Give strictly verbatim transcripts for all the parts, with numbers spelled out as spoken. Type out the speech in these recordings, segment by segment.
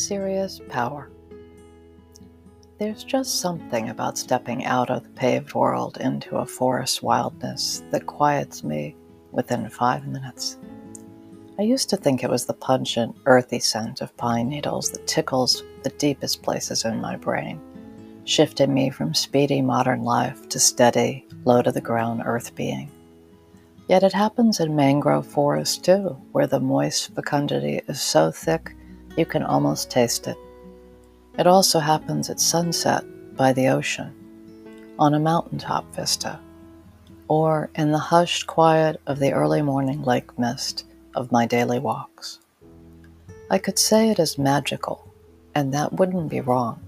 serious power. There's just something about stepping out of the paved world into a forest wildness that quiets me within five minutes. I used to think it was the pungent, earthy scent of pine needles that tickles the deepest places in my brain, shifted me from speedy modern life to steady, low-to-the-ground earth being. Yet it happens in mangrove forests too, where the moist fecundity is so thick you can almost taste it. It also happens at sunset by the ocean, on a mountaintop vista, or in the hushed quiet of the early morning lake mist of my daily walks. I could say it is magical, and that wouldn't be wrong.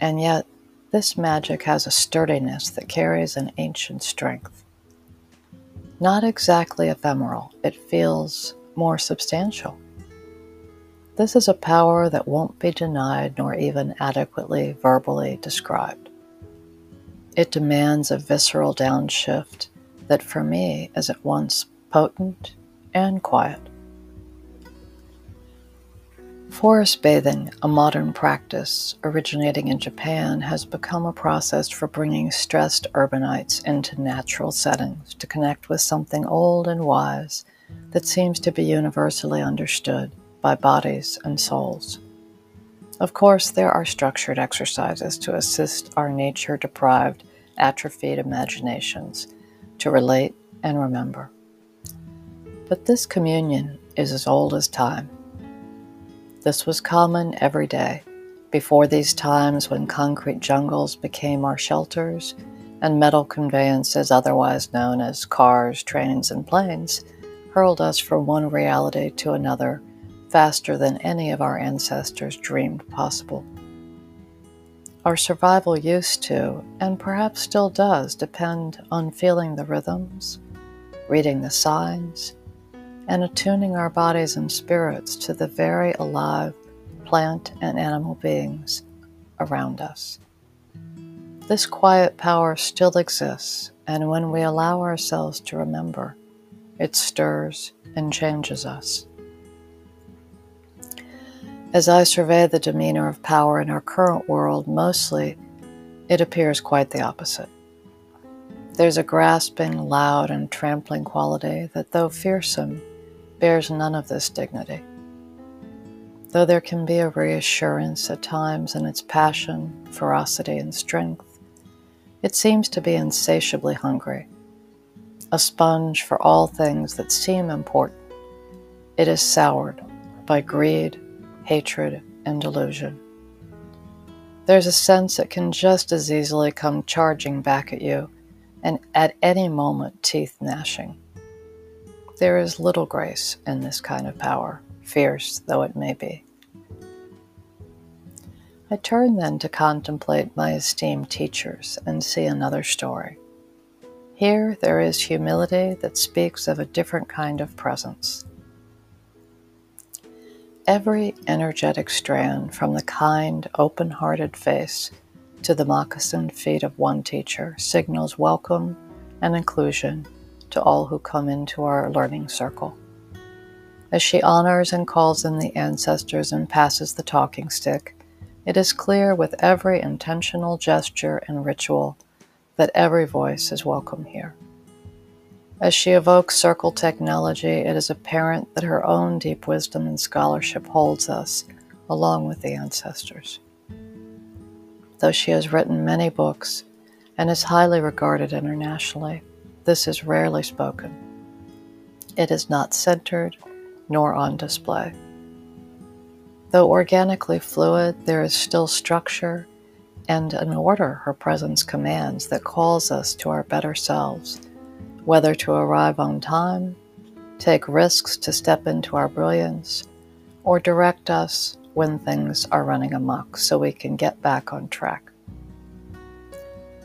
And yet, this magic has a sturdiness that carries an ancient strength. Not exactly ephemeral, it feels more substantial. This is a power that won't be denied nor even adequately verbally described. It demands a visceral downshift that for me is at once potent and quiet. Forest bathing, a modern practice originating in Japan, has become a process for bringing stressed urbanites into natural settings to connect with something old and wise that seems to be universally understood by bodies and souls. Of course, there are structured exercises to assist our nature-deprived, atrophied imaginations to relate and remember. But this communion is as old as time. This was common every day, before these times when concrete jungles became our shelters and metal conveyances, otherwise known as cars, trains, and planes, hurled us from one reality to another faster than any of our ancestors dreamed possible. Our survival used to, and perhaps still does, depend on feeling the rhythms, reading the signs, and attuning our bodies and spirits to the very alive plant and animal beings around us. This quiet power still exists, and when we allow ourselves to remember, it stirs and changes us. As I survey the demeanor of power in our current world, mostly, it appears quite the opposite. There's a grasping, loud, and trampling quality that, though fearsome, bears none of this dignity. Though there can be a reassurance at times in its passion, ferocity, and strength, it seems to be insatiably hungry, a sponge for all things that seem important. It is soured by greed, hatred, and delusion. There's a sense it can just as easily come charging back at you, and at any moment, teeth gnashing. There is little grace in this kind of power, fierce though it may be. I turn then to contemplate my esteemed teachers and see another story. Here there is humility that speaks of a different kind of presence. Every energetic strand, from the kind, open-hearted face to the moccasined feet of one teacher, signals welcome and inclusion to all who come into our learning circle. As she honors and calls in the ancestors and passes the talking stick, it is clear with every intentional gesture and ritual that every voice is welcome here. As she evokes circle technology, it is apparent that her own deep wisdom and scholarship holds us, along with the ancestors. Though she has written many books and is highly regarded internationally, this is rarely spoken. It is not centered nor on display. Though organically fluid, there is still structure and an order her presence commands that calls us to our better selves, whether to arrive on time, take risks to step into our brilliance, or direct us when things are running amok so we can get back on track.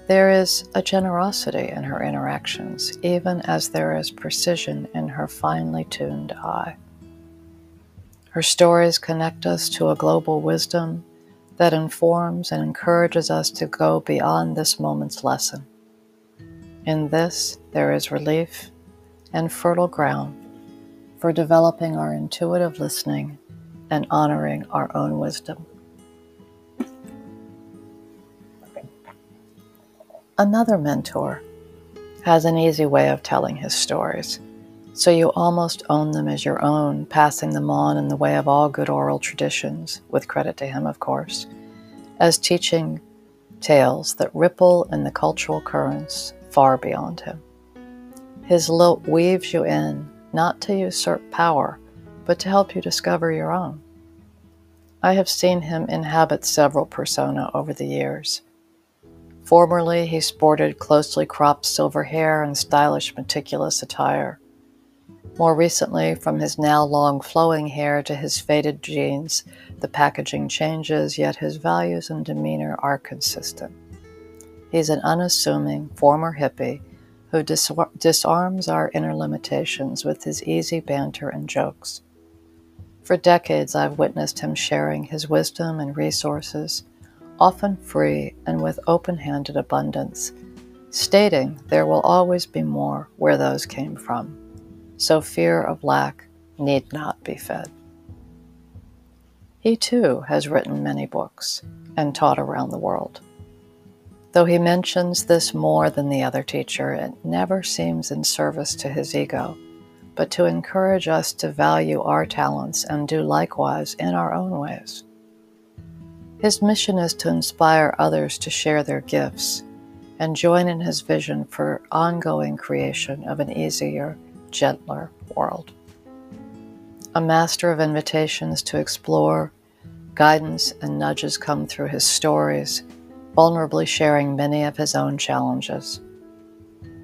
There is a generosity in her interactions, even as there is precision in her finely tuned eye. Her stories connect us to a global wisdom that informs and encourages us to go beyond this moment's lesson. In this, there is relief and fertile ground for developing our intuitive listening and honoring our own wisdom. Another mentor has an easy way of telling his stories, so you almost own them as your own, passing them on in the way of all good oral traditions, with credit to him, of course, as teaching tales that ripple in the cultural currents far beyond him. His lilt weaves you in, not to usurp power, but to help you discover your own. I have seen him inhabit several personas over the years. Formerly, he sported closely cropped silver hair and stylish, meticulous attire. More recently, from his now long flowing hair to his faded jeans, the packaging changes, yet his values and demeanor are consistent. He's an unassuming former hippie who dis- disarms our inner limitations with his easy banter and jokes. For decades, I've witnessed him sharing his wisdom and resources, often free and with open-handed abundance, stating there will always be more where those came from, so fear of lack need not be fed. He too has written many books and taught around the world. Though he mentions this more than the other teacher, it never seems in service to his ego, but to encourage us to value our talents and do likewise in our own ways. His mission is to inspire others to share their gifts and join in his vision for ongoing creation of an easier, gentler world. A master of invitations to explore, guidance and nudges come through his stories, vulnerably sharing many of his own challenges.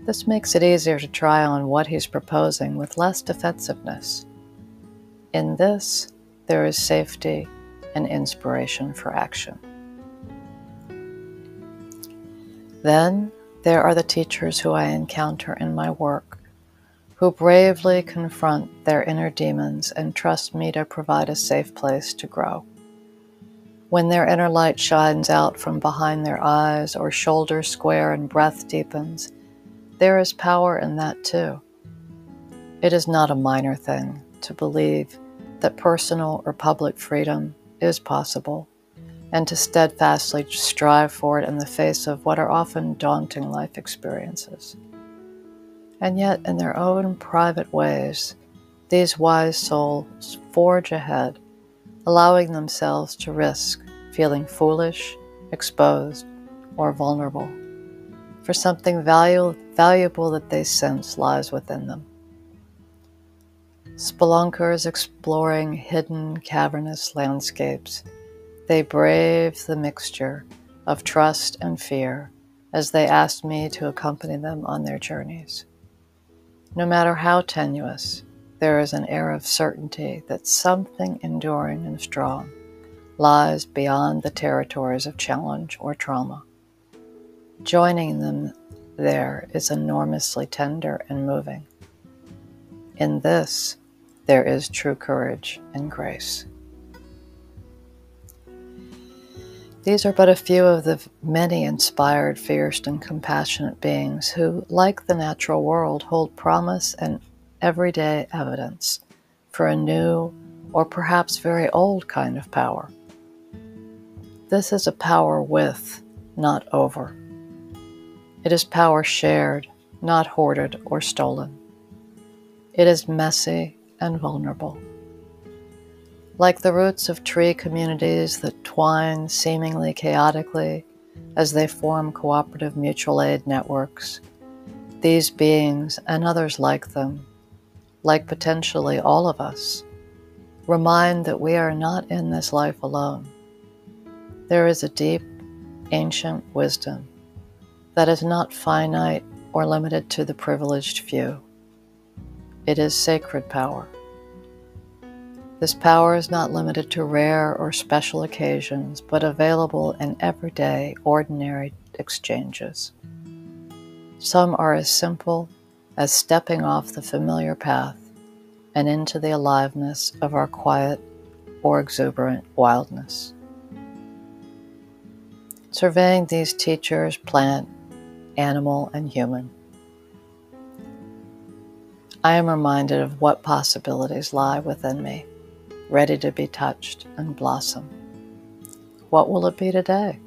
This makes it easier to try on what he's proposing with less defensiveness. In this, there is safety and inspiration for action. Then there are the teachers who I encounter in my work, who bravely confront their inner demons and trust me to provide a safe place to grow. When their inner light shines out from behind their eyes or shoulders square and breath deepens, there is power in that too. It is not a minor thing to believe that personal or public freedom is possible, and to steadfastly strive for it in the face of what are often daunting life experiences. And yet, in their own private ways, these wise souls forge ahead, allowing themselves to risk feeling foolish, exposed, or vulnerable for something valu- valuable that they sense lies within them. Spelunkers exploring hidden cavernous landscapes, they brave the mixture of trust and fear as they asked me to accompany them on their journeys. No matter how tenuous, there is an air of certainty that something enduring and strong lies beyond the territories of challenge or trauma. Joining them there is enormously tender and moving. In this, there is true courage and grace. These are but a few of the many inspired, fierce, and compassionate beings who, like the natural world, hold promise and everyday evidence for a new or perhaps very old kind of power. This is a power with, not over. It is power shared, not hoarded or stolen. It is messy and vulnerable. Like the roots of tree communities that twine seemingly chaotically as they form cooperative mutual aid networks, these beings and others like them, like potentially all of us, remind that we are not in this life alone. There is a deep, ancient wisdom that is not finite or limited to the privileged few. It is sacred power. This power is not limited to rare or special occasions, but available in everyday, ordinary exchanges. Some are as simple as stepping off the familiar path and into the aliveness of our quiet or exuberant wildness. Surveying these teachers, plant, animal, and human, I am reminded of what possibilities lie within me ready to be touched and blossom. What will it be today?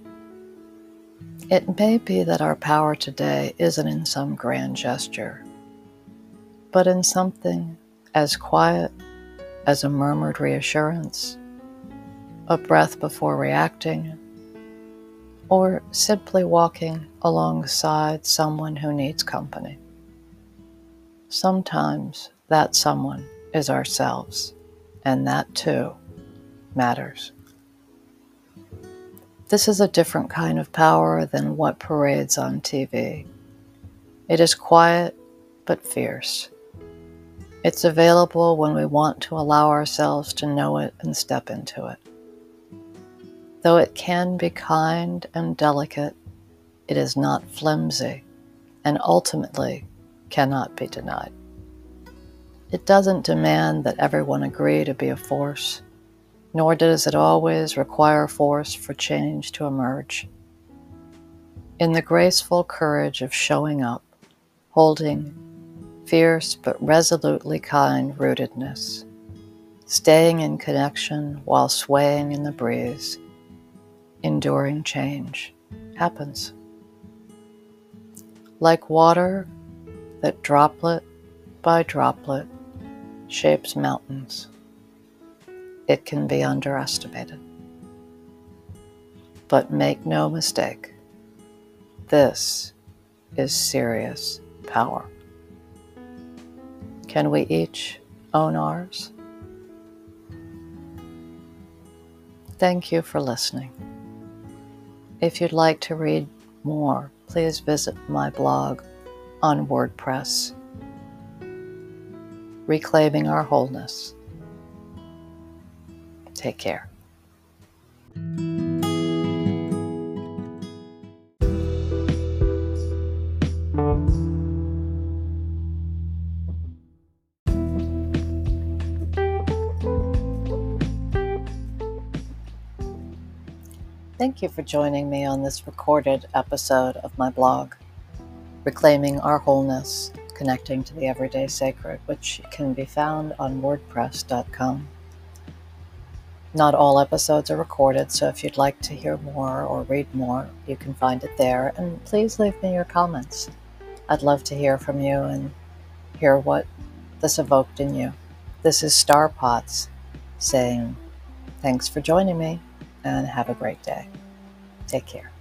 It may be that our power today isn't in some grand gesture, but in something as quiet as a murmured reassurance, a breath before reacting, or simply walking alongside someone who needs company. Sometimes that someone is ourselves, and that too matters. This is a different kind of power than what parades on T V. It is quiet but fierce. It's available when we want to allow ourselves to know it and step into it. Though it can be kind and delicate, it is not flimsy and ultimately cannot be denied. It doesn't demand that everyone agree to be a force, nor does it always require force for change to emerge. In the graceful courage of showing up, holding fierce but resolutely kind rootedness, staying in connection while swaying in the breeze, enduring change happens. Like water that droplet by droplet shapes mountains, it can be underestimated. But make no mistake, this is serious power. Can we each own ours? Thank you for listening. If you'd like to read more, please visit my blog on WordPress, Reclaiming Our Wholeness. Take care. Thank you for joining me on this recorded episode of my blog, Reclaiming Our Wholeness, Connecting to the Everyday Sacred, which can be found on WordPress dot com. Not all episodes are recorded, so if you'd like to hear more or read more, you can find it there. And please leave me your comments. I'd love to hear from you and hear what this evoked in you. This is Star Potts saying, thanks for joining me, and have a great day. Take care.